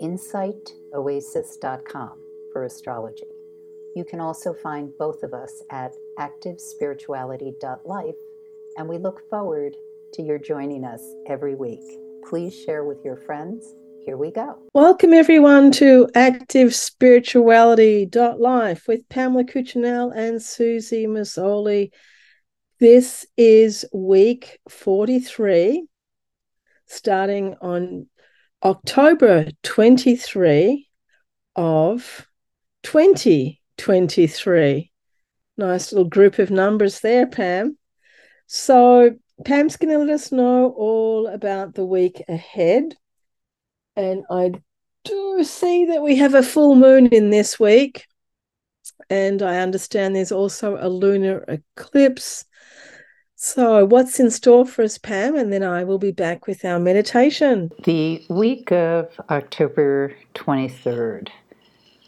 insightoasis.com for astrology. You can also find both of us at activespirituality.life, and we look forward to your joining us every week. Please share with your friends. Here we go. Welcome everyone to activespirituality.life with Pamela Cucinell and Suzy Meszoly. This is week 43, starting on October 23 of 2023. Nice little group of numbers there, Pam. So Pam's going to let us know all about the week ahead. And I do see that we have a full moon in this week. And I understand there's also a lunar eclipse. So what's in store for us, Pam? And then I will be back with our meditation. The week of October 23rd,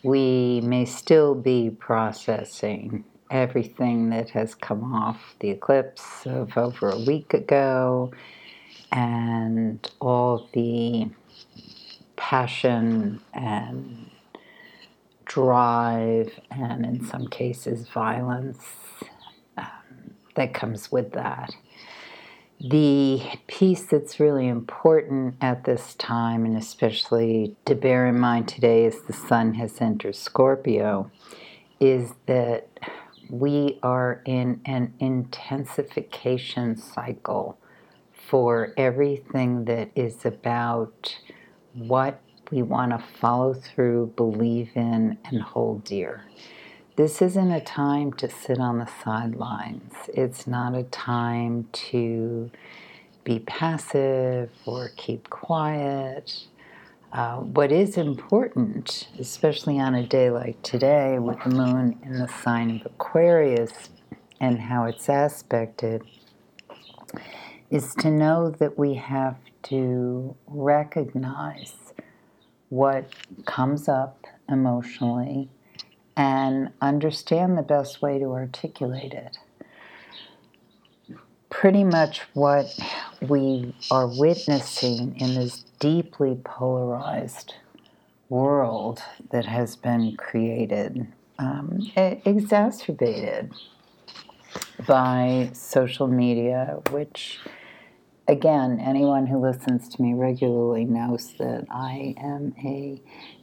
we may still be processing everything that has come off the eclipse of over a week ago and all the passion and drive and, in some cases, violence that comes with that. The piece that's really important at this time, and especially to bear in mind today as the sun has entered Scorpio, is that we are in an intensification cycle for everything that is about what we want to follow through, believe in, and hold dear. This isn't a time to sit on the sidelines. It's not a time to be passive or keep quiet. What is important, especially on a day like today with the moon in the sign of Aquarius and how it's aspected, is to know that we have to recognize what comes up emotionally and understand the best way to articulate it. Pretty much what we are witnessing in this deeply polarized world that has been created, exacerbated by social media, which, again, anyone who listens to me regularly knows that I am a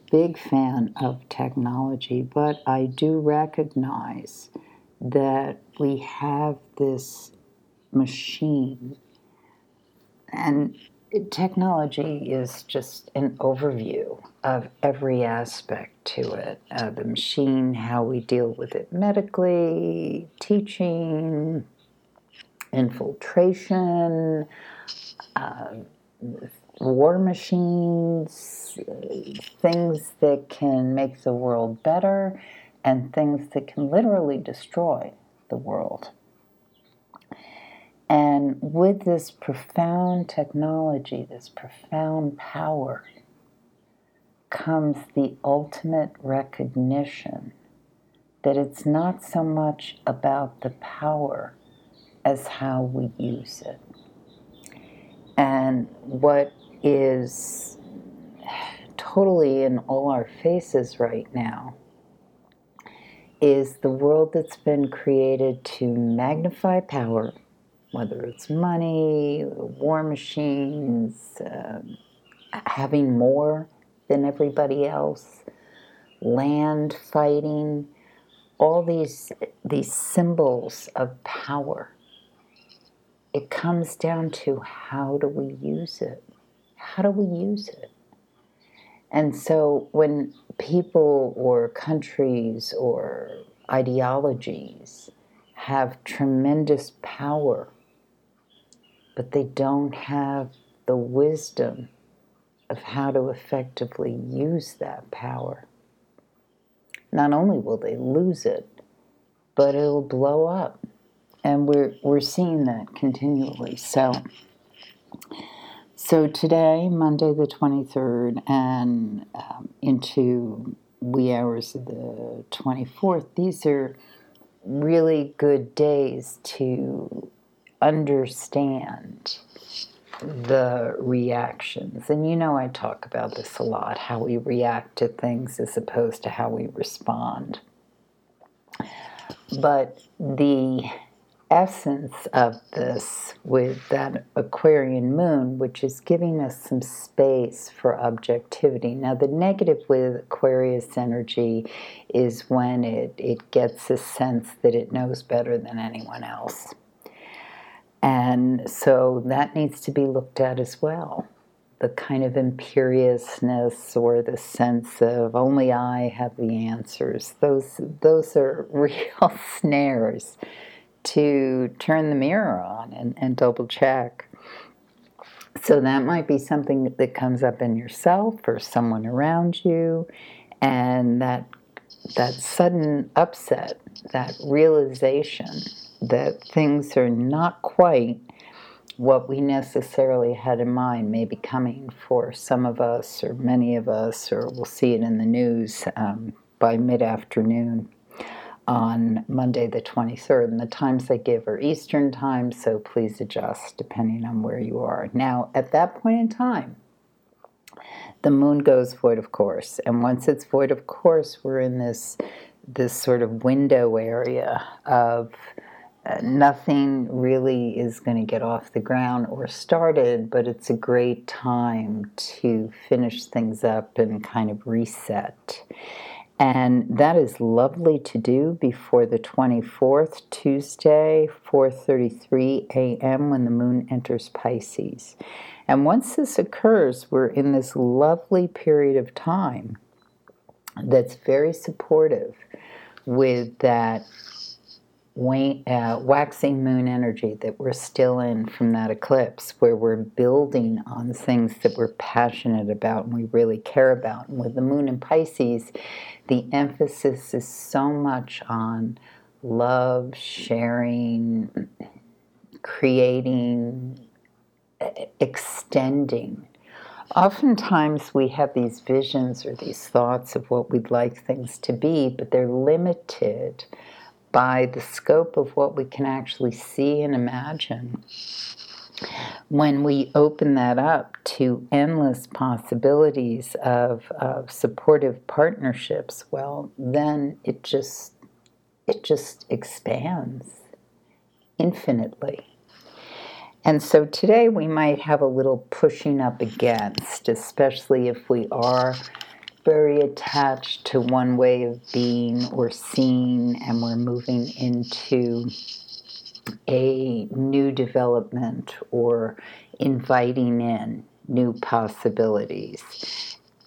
big fan of technology, but I do recognize that we have this machine, and technology is just an overview of every aspect to it. The machine, how we deal with it medically, teaching, infiltration, war machines, things that can make the world better, and things that can literally destroy the world. And with this profound technology, this profound power, comes the ultimate recognition that it's not so much about the power as how we use it. And what is totally in all our faces right now is the world that's been created to magnify power, whether it's money, war machines, having more than everybody else, land fighting, all these symbols of power. It comes down to how do we use it? How do we use it? And so when people or countries or ideologies have tremendous power, but they don't have the wisdom of how to effectively use that power. Not only will they lose it, but it'll blow up. And we're seeing that continually. So today, Monday the 23rd, and into wee hours of the 24th, these are really good days to understand the reactions. And you know, I talk about this a lot, how we react to things as opposed to how we respond. But the essence of this with that Aquarian moon, which is giving us some space for objectivity. Now, the negative with Aquarius energy is when it gets a sense that it knows better than anyone else. And so that needs to be looked at as well. The kind of imperiousness or the sense of only I have the answers. Those are real snares to turn the mirror on and double check. So that might be something that comes up in yourself or someone around you, and that sudden upset, that realization that things are not quite what we necessarily had in mind may be coming for some of us or many of us, or we'll see it in the news by mid-afternoon on Monday the 23rd. And the times they give are Eastern time, so please adjust depending on where you are. Now, at that point in time, the moon goes void of course. And once it's void of course, we're in this sort of window area of nothing really is going to get off the ground or started, but it's a great time to finish things up and kind of reset. And that is lovely to do before the 24th, Tuesday, 4:33 a.m. when the moon enters Pisces. And once this occurs, we're in this lovely period of time that's very supportive with that waxing moon energy that we're still in from that eclipse, where we're building on things that we're passionate about and we really care about. And with the moon in Pisces, the emphasis is so much on love, sharing, creating, extending. Oftentimes we have these visions or these thoughts of what we'd like things to be, but they're limited by the scope of what we can actually see and imagine. When we open that up to endless possibilities of supportive partnerships, well, then it just expands infinitely. And so today we might have a little pushing up against, especially if we are very attached to one way of being or seeing, and we're moving into a new development or inviting in new possibilities.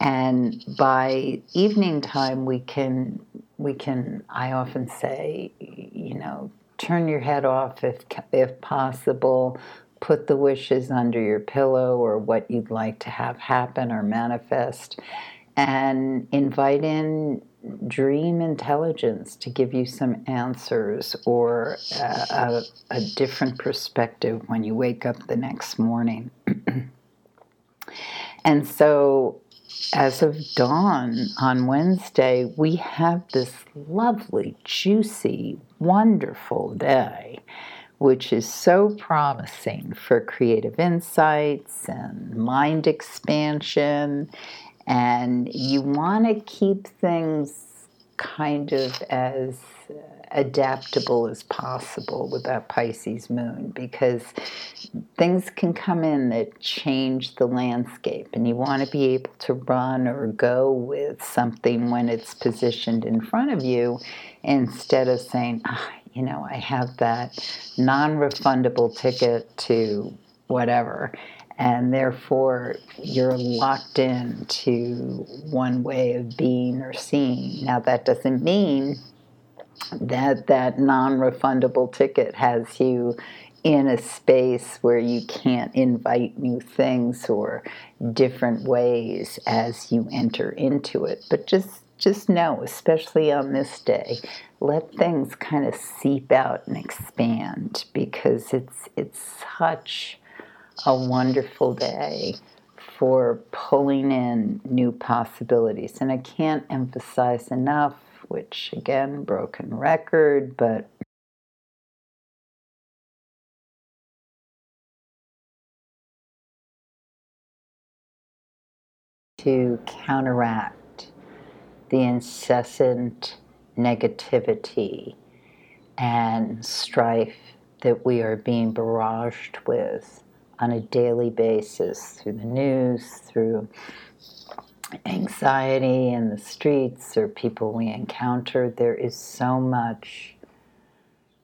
And by evening time, we can, I often say, you know, turn your head off if possible. Put the wishes under your pillow or what you'd like to have happen or manifest, and invite in dream intelligence to give you some answers or a different perspective when you wake up the next morning. And so as of dawn on Wednesday, we have this lovely, juicy, wonderful day, which is so promising for creative insights and mind expansion. And you want to keep things kind of as adaptable as possible with that Pisces moon, because things can come in that change the landscape, and you want to be able to run or go with something when it's positioned in front of you, instead of saying, you know, I have that non-refundable ticket to whatever. And therefore, you're locked in to one way of being or seeing. Now, that doesn't mean that non-refundable ticket has you in a space where you can't invite new things or different ways as you enter into it. But just know, especially on this day, let things kind of seep out and expand, because it's such a wonderful day for pulling in new possibilities. And I can't emphasize enough, which again, broken record, but to counteract the incessant negativity and strife that we are being barraged with on a daily basis through the news, through anxiety in the streets or people we encounter. There is so much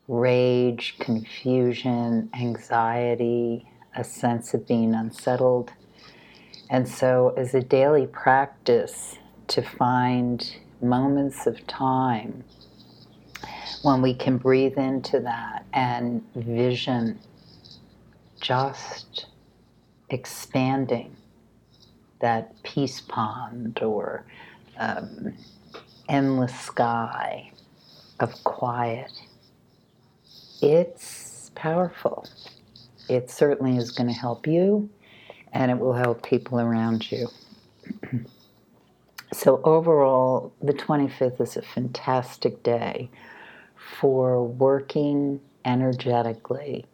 rage, confusion, anxiety, a sense of being unsettled. And so as a daily practice, to find moments of time when we can breathe into that and vision just expanding that peace pond or endless sky of quiet. It's powerful. It certainly is going to help you, and it will help people around you. So overall, the 25th is a fantastic day for working energetically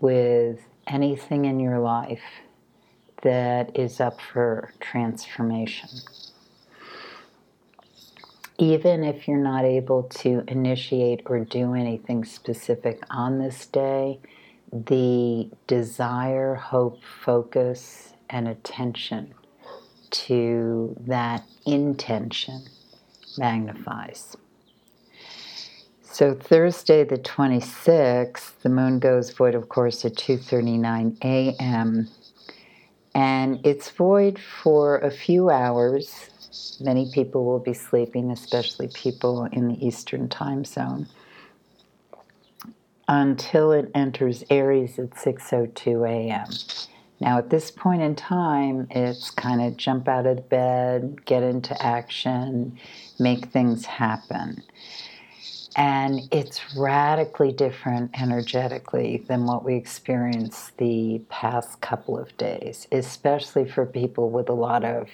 with anything in your life that is up for transformation. Even if you're not able to initiate or do anything specific on this day, the desire, hope, focus, and attention to that intention magnifies. So Thursday the 26th, the moon goes void, of course, at 2:39 a.m. And it's void for a few hours. Many people will be sleeping, especially people in the Eastern time zone, until it enters Aries at 6:02 a.m. Now, at this point in time, it's kind of jump out of bed, get into action, make things happen. And it's radically different energetically than what we experienced the past couple of days, especially for people with a lot of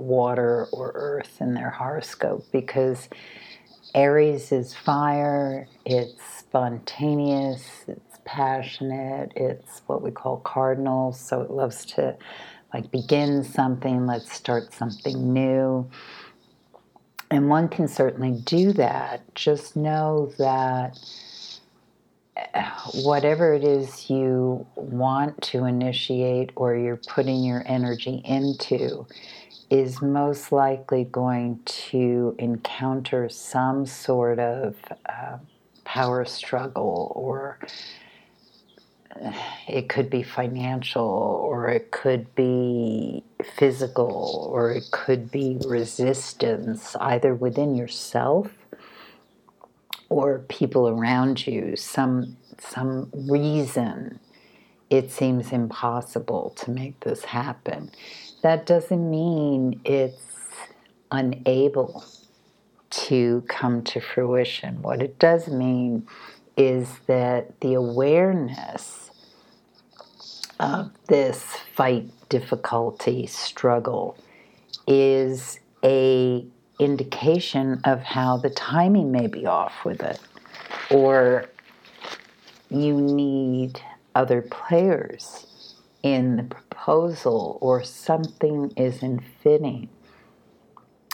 water or earth in their horoscope, because Aries is fire, it's spontaneous, it's passionate, it's what we call cardinal, so it loves to begin something, let's start something new. And one can certainly do that. Just know that whatever it is you want to initiate or you're putting your energy into is most likely going to encounter some sort of power struggle, or it could be financial, or it could be physical, or it could be resistance, either within yourself or people around you. Some reason it seems impossible to make this happen. That doesn't mean it's unable to come to fruition. What it does mean is that the awareness of this fight, difficulty, struggle is an indication of how the timing may be off with it, or you need other players in the proposal, or something isn't fitting.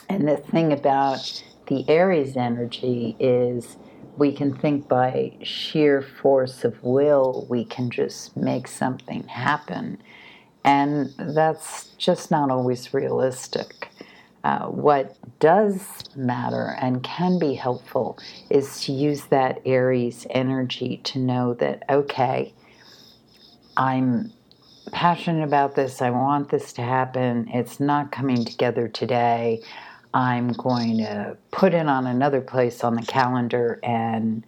And the thing about the Aries energy is, we can think by sheer force of will, we can just make something happen. And that's just not always realistic. What does matter and can be helpful is to use that Aries energy to know that, okay, I'm passionate about this, I want this to happen, it's not coming together today. I'm going to put it on another place on the calendar and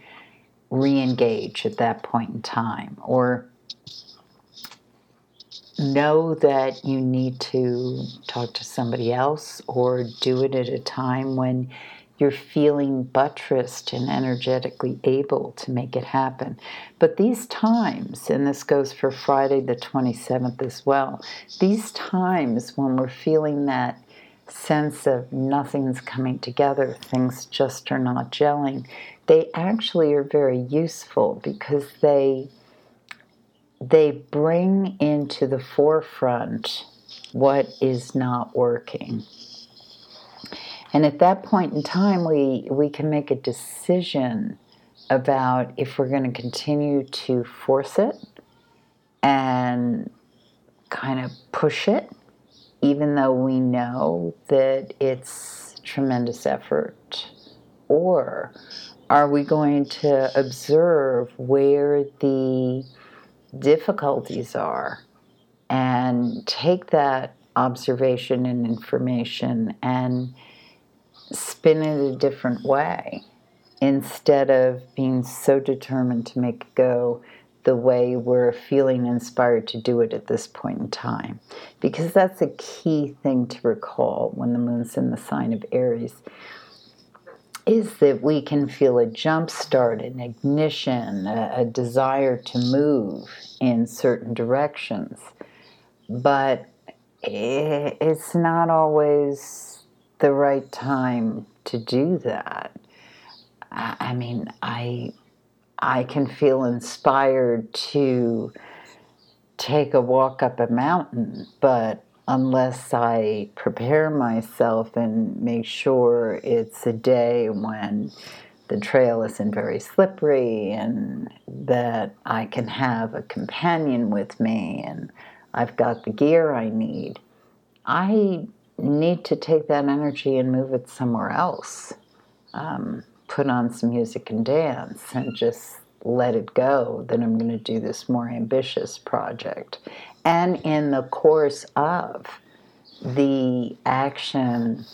re-engage at that point in time, or know that you need to talk to somebody else or do it at a time when you're feeling buttressed and energetically able to make it happen. But these times, and this goes for Friday the 27th as well, these times when we're feeling that sense of nothing's coming together, things just are not gelling, they actually are very useful because they bring into the forefront what is not working. And at that point in time, we can make a decision about if we're going to continue to force it and kind of push it, even though we know that it's tremendous effort. Or are we going to observe where the difficulties are and take that observation and information and spin it a different way instead of being so determined to make it go the way we're feeling inspired to do it at this point in time? Because that's a key thing to recall when the moon's in the sign of Aries, is that we can feel a jump start, an ignition, a desire to move in certain directions. But it's not always the right time to do that. I mean, I can feel inspired to take a walk up a mountain, but unless I prepare myself and make sure it's a day when the trail isn't very slippery and that I can have a companion with me and I've got the gear I need, I need to take that energy and move it somewhere else. Put on some music and dance and just let it go that I'm going to do this more ambitious project. And in the course of the action,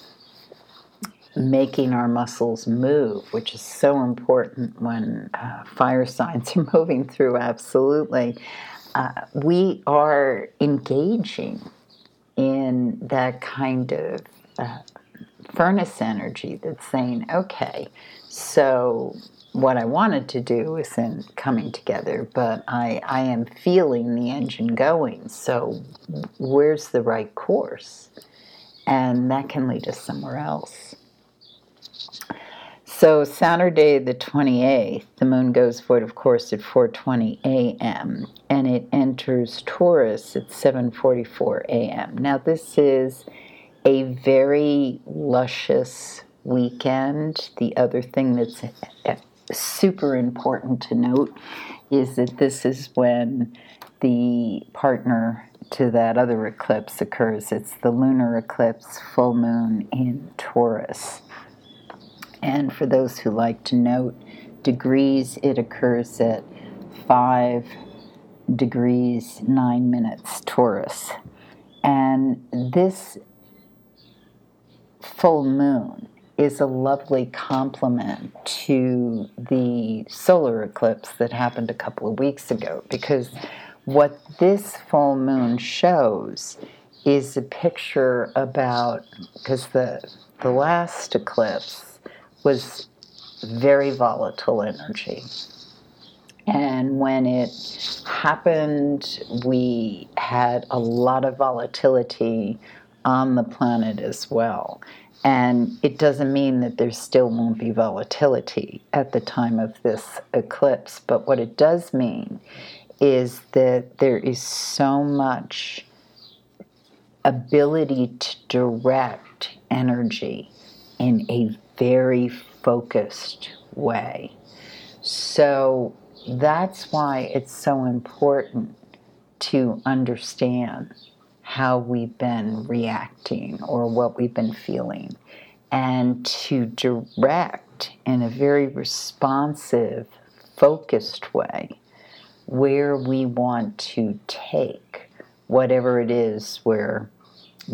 making our muscles move, which is so important when fire signs are moving through, absolutely, we are engaging in that kind of furnace energy that's saying, okay, so what I wanted to do isn't coming together, but I am feeling the engine going, so where's the right course? And that can lead us somewhere else. So Saturday the 28th, the moon goes void of course at 4:20 a.m. and it enters Taurus at 7:44 a.m. Now this is a very luscious weekend. The other thing that's super important to note is that this is when the partner to that other eclipse occurs. It's the lunar eclipse, full moon in Taurus. And for those who like to note degrees, it occurs at 5 degrees 9 minutes Taurus. And this full moon is a lovely complement to the solar eclipse that happened a couple of weeks ago, because what this full moon shows is a picture about, because the last eclipse was very volatile energy. And when it happened, we had a lot of volatility on the planet as well. And it doesn't mean that there still won't be volatility at the time of this eclipse, but what it does mean is that there is so much ability to direct energy in a very focused way. So that's why it's so important to understand how we've been reacting or what we've been feeling, and to direct in a very responsive, focused way where we want to take whatever it is we're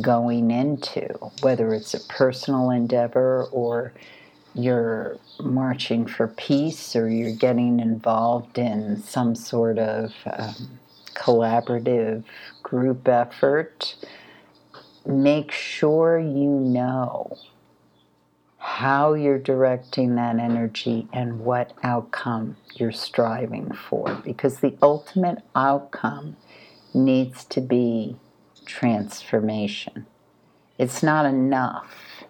going into, whether it's a personal endeavor or you're marching for peace or you're getting involved in some sort of collaborative group effort, make sure you know how you're directing that energy and what outcome you're striving for, because the ultimate outcome needs to be transformation. It's not enough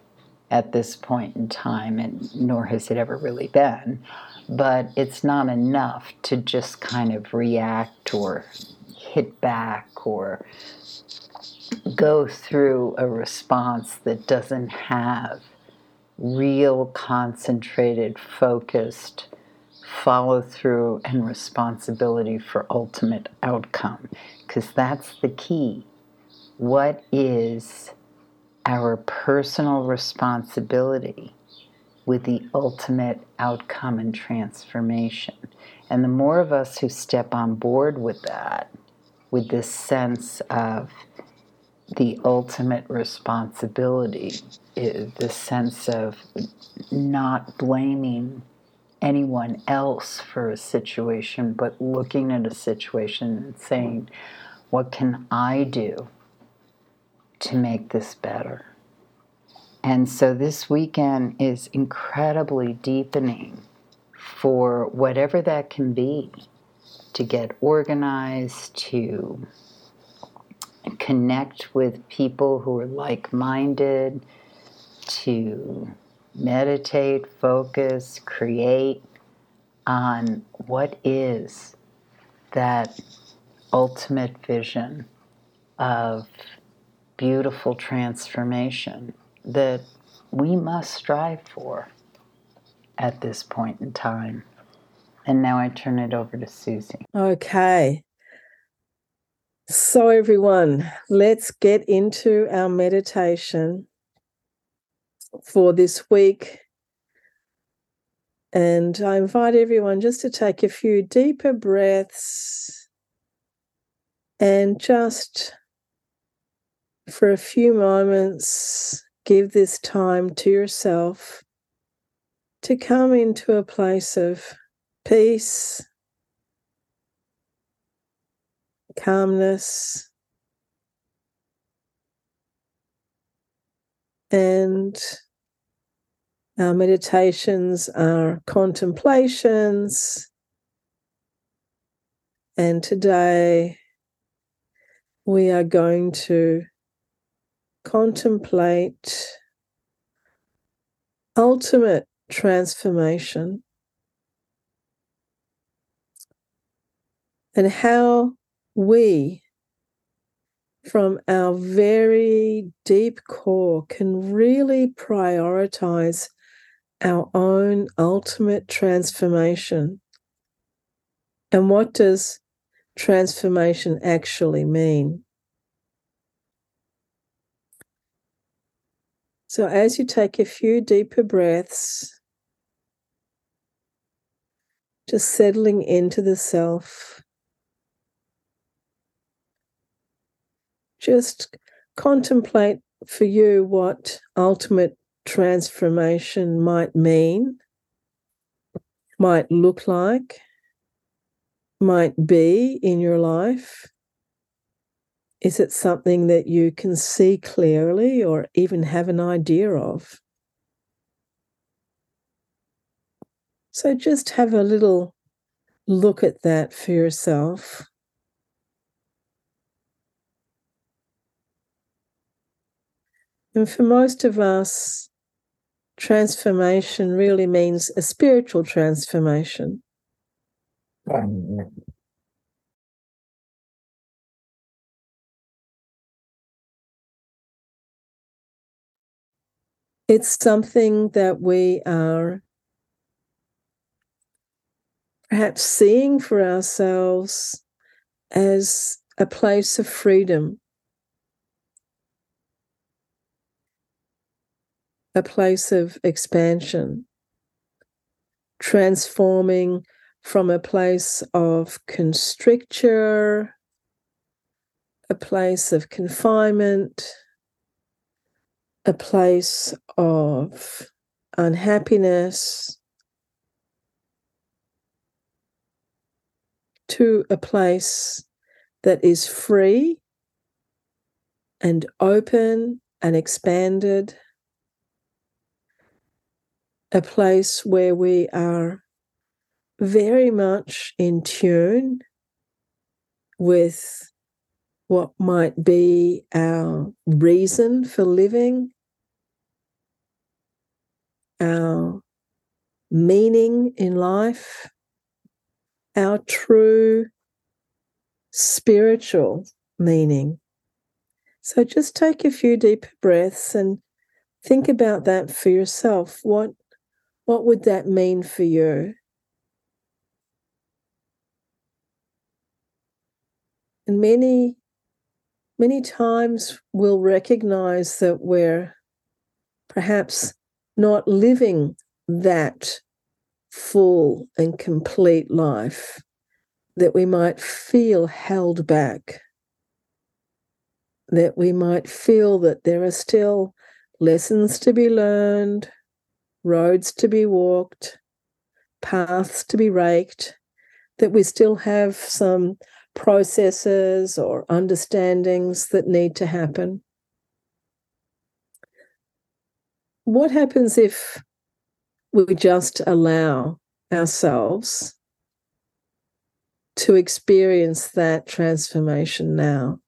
at this point in time, and nor has it ever really been, but it's not enough to just kind of react or hit back or go through a response that doesn't have real concentrated, focused follow through and responsibility for ultimate outcome, because that's the key. What is our personal responsibility with the ultimate outcome and transformation? And the more of us who step on board with that, with this sense of the ultimate responsibility, the sense of not blaming anyone else for a situation, but looking at a situation and saying, what can I do to make this better? And so this weekend is incredibly deepening for whatever that can be, to get organized, to connect with people who are like-minded, to meditate, focus, create on what is that ultimate vision of beautiful transformation that we must strive for at this point in time. And now I turn it over to Suzy. Okay. So everyone, let's get into our meditation for this week. And I invite everyone just to take a few deeper breaths and just for a few moments, give this time to yourself to come into a place of peace, calmness, and our meditations are contemplations. And today we are going to contemplate ultimate transformation and how we, from our very deep core, can really prioritize our own ultimate transformation. And what does transformation actually mean? So as you take a few deeper breaths, just settling into the self, just contemplate for you what ultimate transformation might mean, might look like, might be in your life. Is it something that you can see clearly or even have an idea of? So just have a little look at that for yourself. And for most of us, transformation really means a spiritual transformation. It's something that we are perhaps seeing for ourselves as a place of freedom, a place of expansion, transforming from a place of constriction, a place of confinement, a place of unhappiness to a place that is free and open and expanded, a place where we are very much in tune with what might be our reason for living, our meaning in life, our true spiritual meaning. So just take a few deep breaths and think about that for yourself. What would that mean for you? And many, many times we'll recognize that we're perhaps not living that full and complete life, that we might feel held back, that we might feel that there are still lessons to be learned, roads to be walked, paths to be raked, that we still have some processes or understandings that need to happen. What happens if we just allow ourselves to experience that transformation now?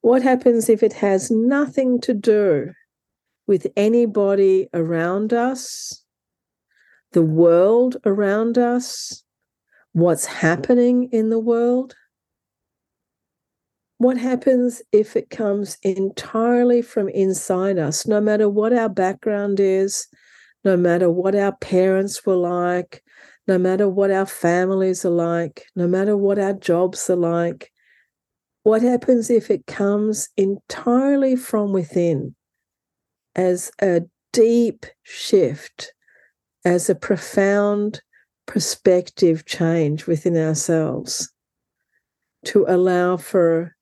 What happens if it has nothing to do with anybody around us, the world around us, what's happening in the world? What happens if it comes entirely from inside us, no matter what our background is, no matter what our parents were like, no matter what our families are like, no matter what our jobs are like? What happens if it comes entirely from within as a deep shift, as a profound perspective change within ourselves, to allow for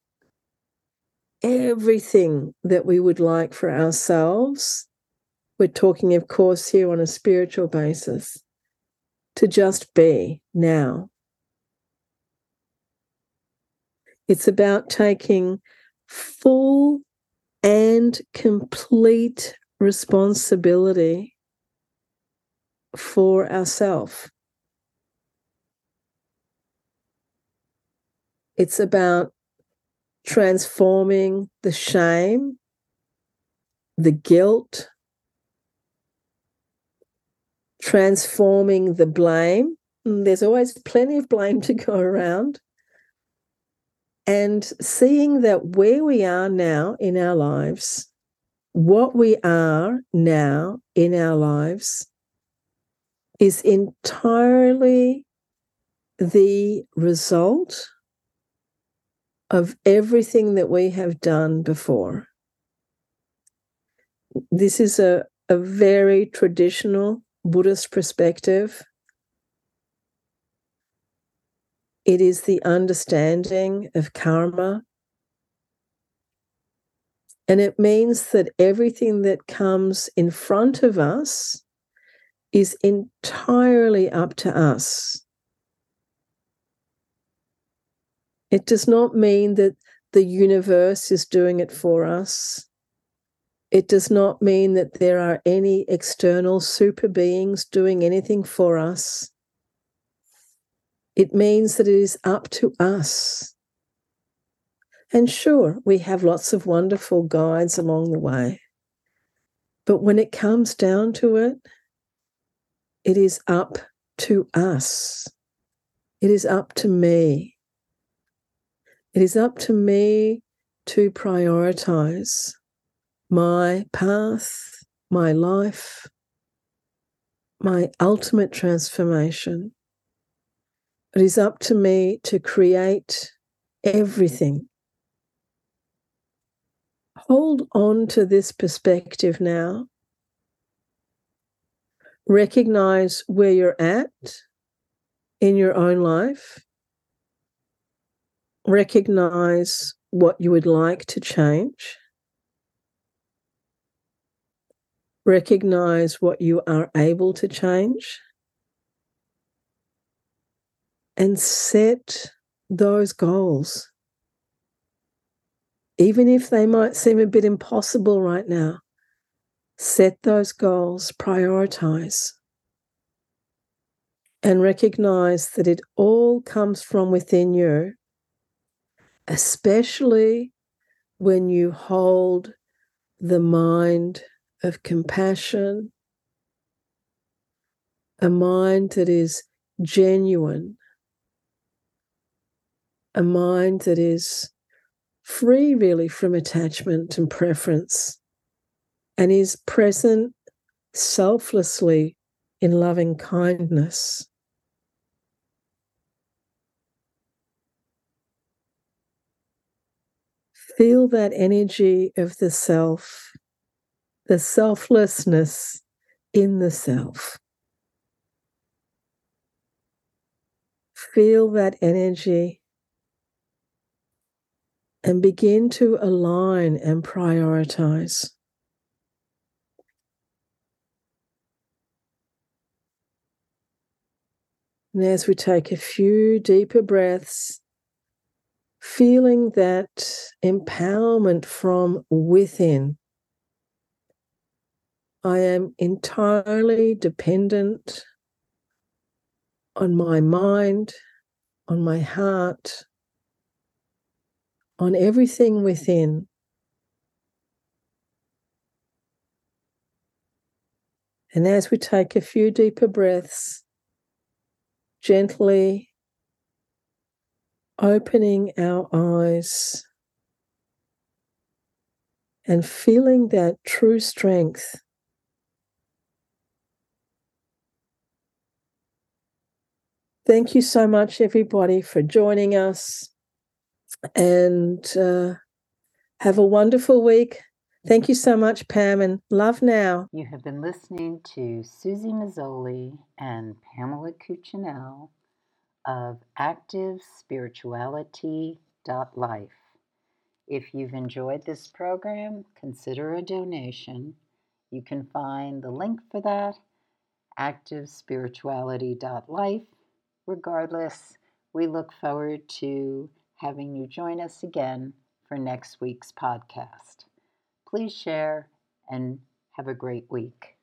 everything that we would like for ourselves? We're talking, of course, here on a spiritual basis, to just be now. It's about taking full and complete responsibility for ourselves. It's about transforming the shame, the guilt, transforming the blame. There's always plenty of blame to go around. And seeing that where we are now in our lives, what we are now in our lives, is entirely the result of everything that we have done before. This is a very traditional Buddhist perspective. It is the understanding of karma. And it means that everything that comes in front of us is entirely up to us. It does not mean that the universe is doing it for us. It does not mean that there are any external super beings doing anything for us. It means that it is up to us. And sure, we have lots of wonderful guides along the way. But when it comes down to it, it is up to us. It is up to me. It is up to me to prioritize my path, my life, my ultimate transformation. It is up to me to create everything. Hold on to this perspective now. Recognize where you're at in your own life. Recognize what you would like to change. Recognize what you are able to change and set those goals. Even if they might seem a bit impossible right now, set those goals, prioritize, and recognize that it all comes from within you, especially when you hold the mind of compassion, a mind that is genuine, a mind that is free really from attachment and preference, and is present selflessly in loving kindness. Feel that energy of the self, the selflessness in the self. Feel that energy and begin to align and prioritize. And as we take a few deeper breaths, feeling that empowerment from within. I am entirely dependent on my mind, on my heart, on everything within. And as we take a few deeper breaths, gently opening our eyes and feeling that true strength. Thank you so much, everybody, for joining us, and have a wonderful week. Thank you so much, Pam, and love now. You have been listening to Suzy Meszoly and Pamela Cucinell of ActiveSpirituality.life. If you've enjoyed this program, consider a donation. You can find the link for that, ActiveSpirituality.life. Regardless, we look forward to having you join us again for next week's podcast. Please share and have a great week.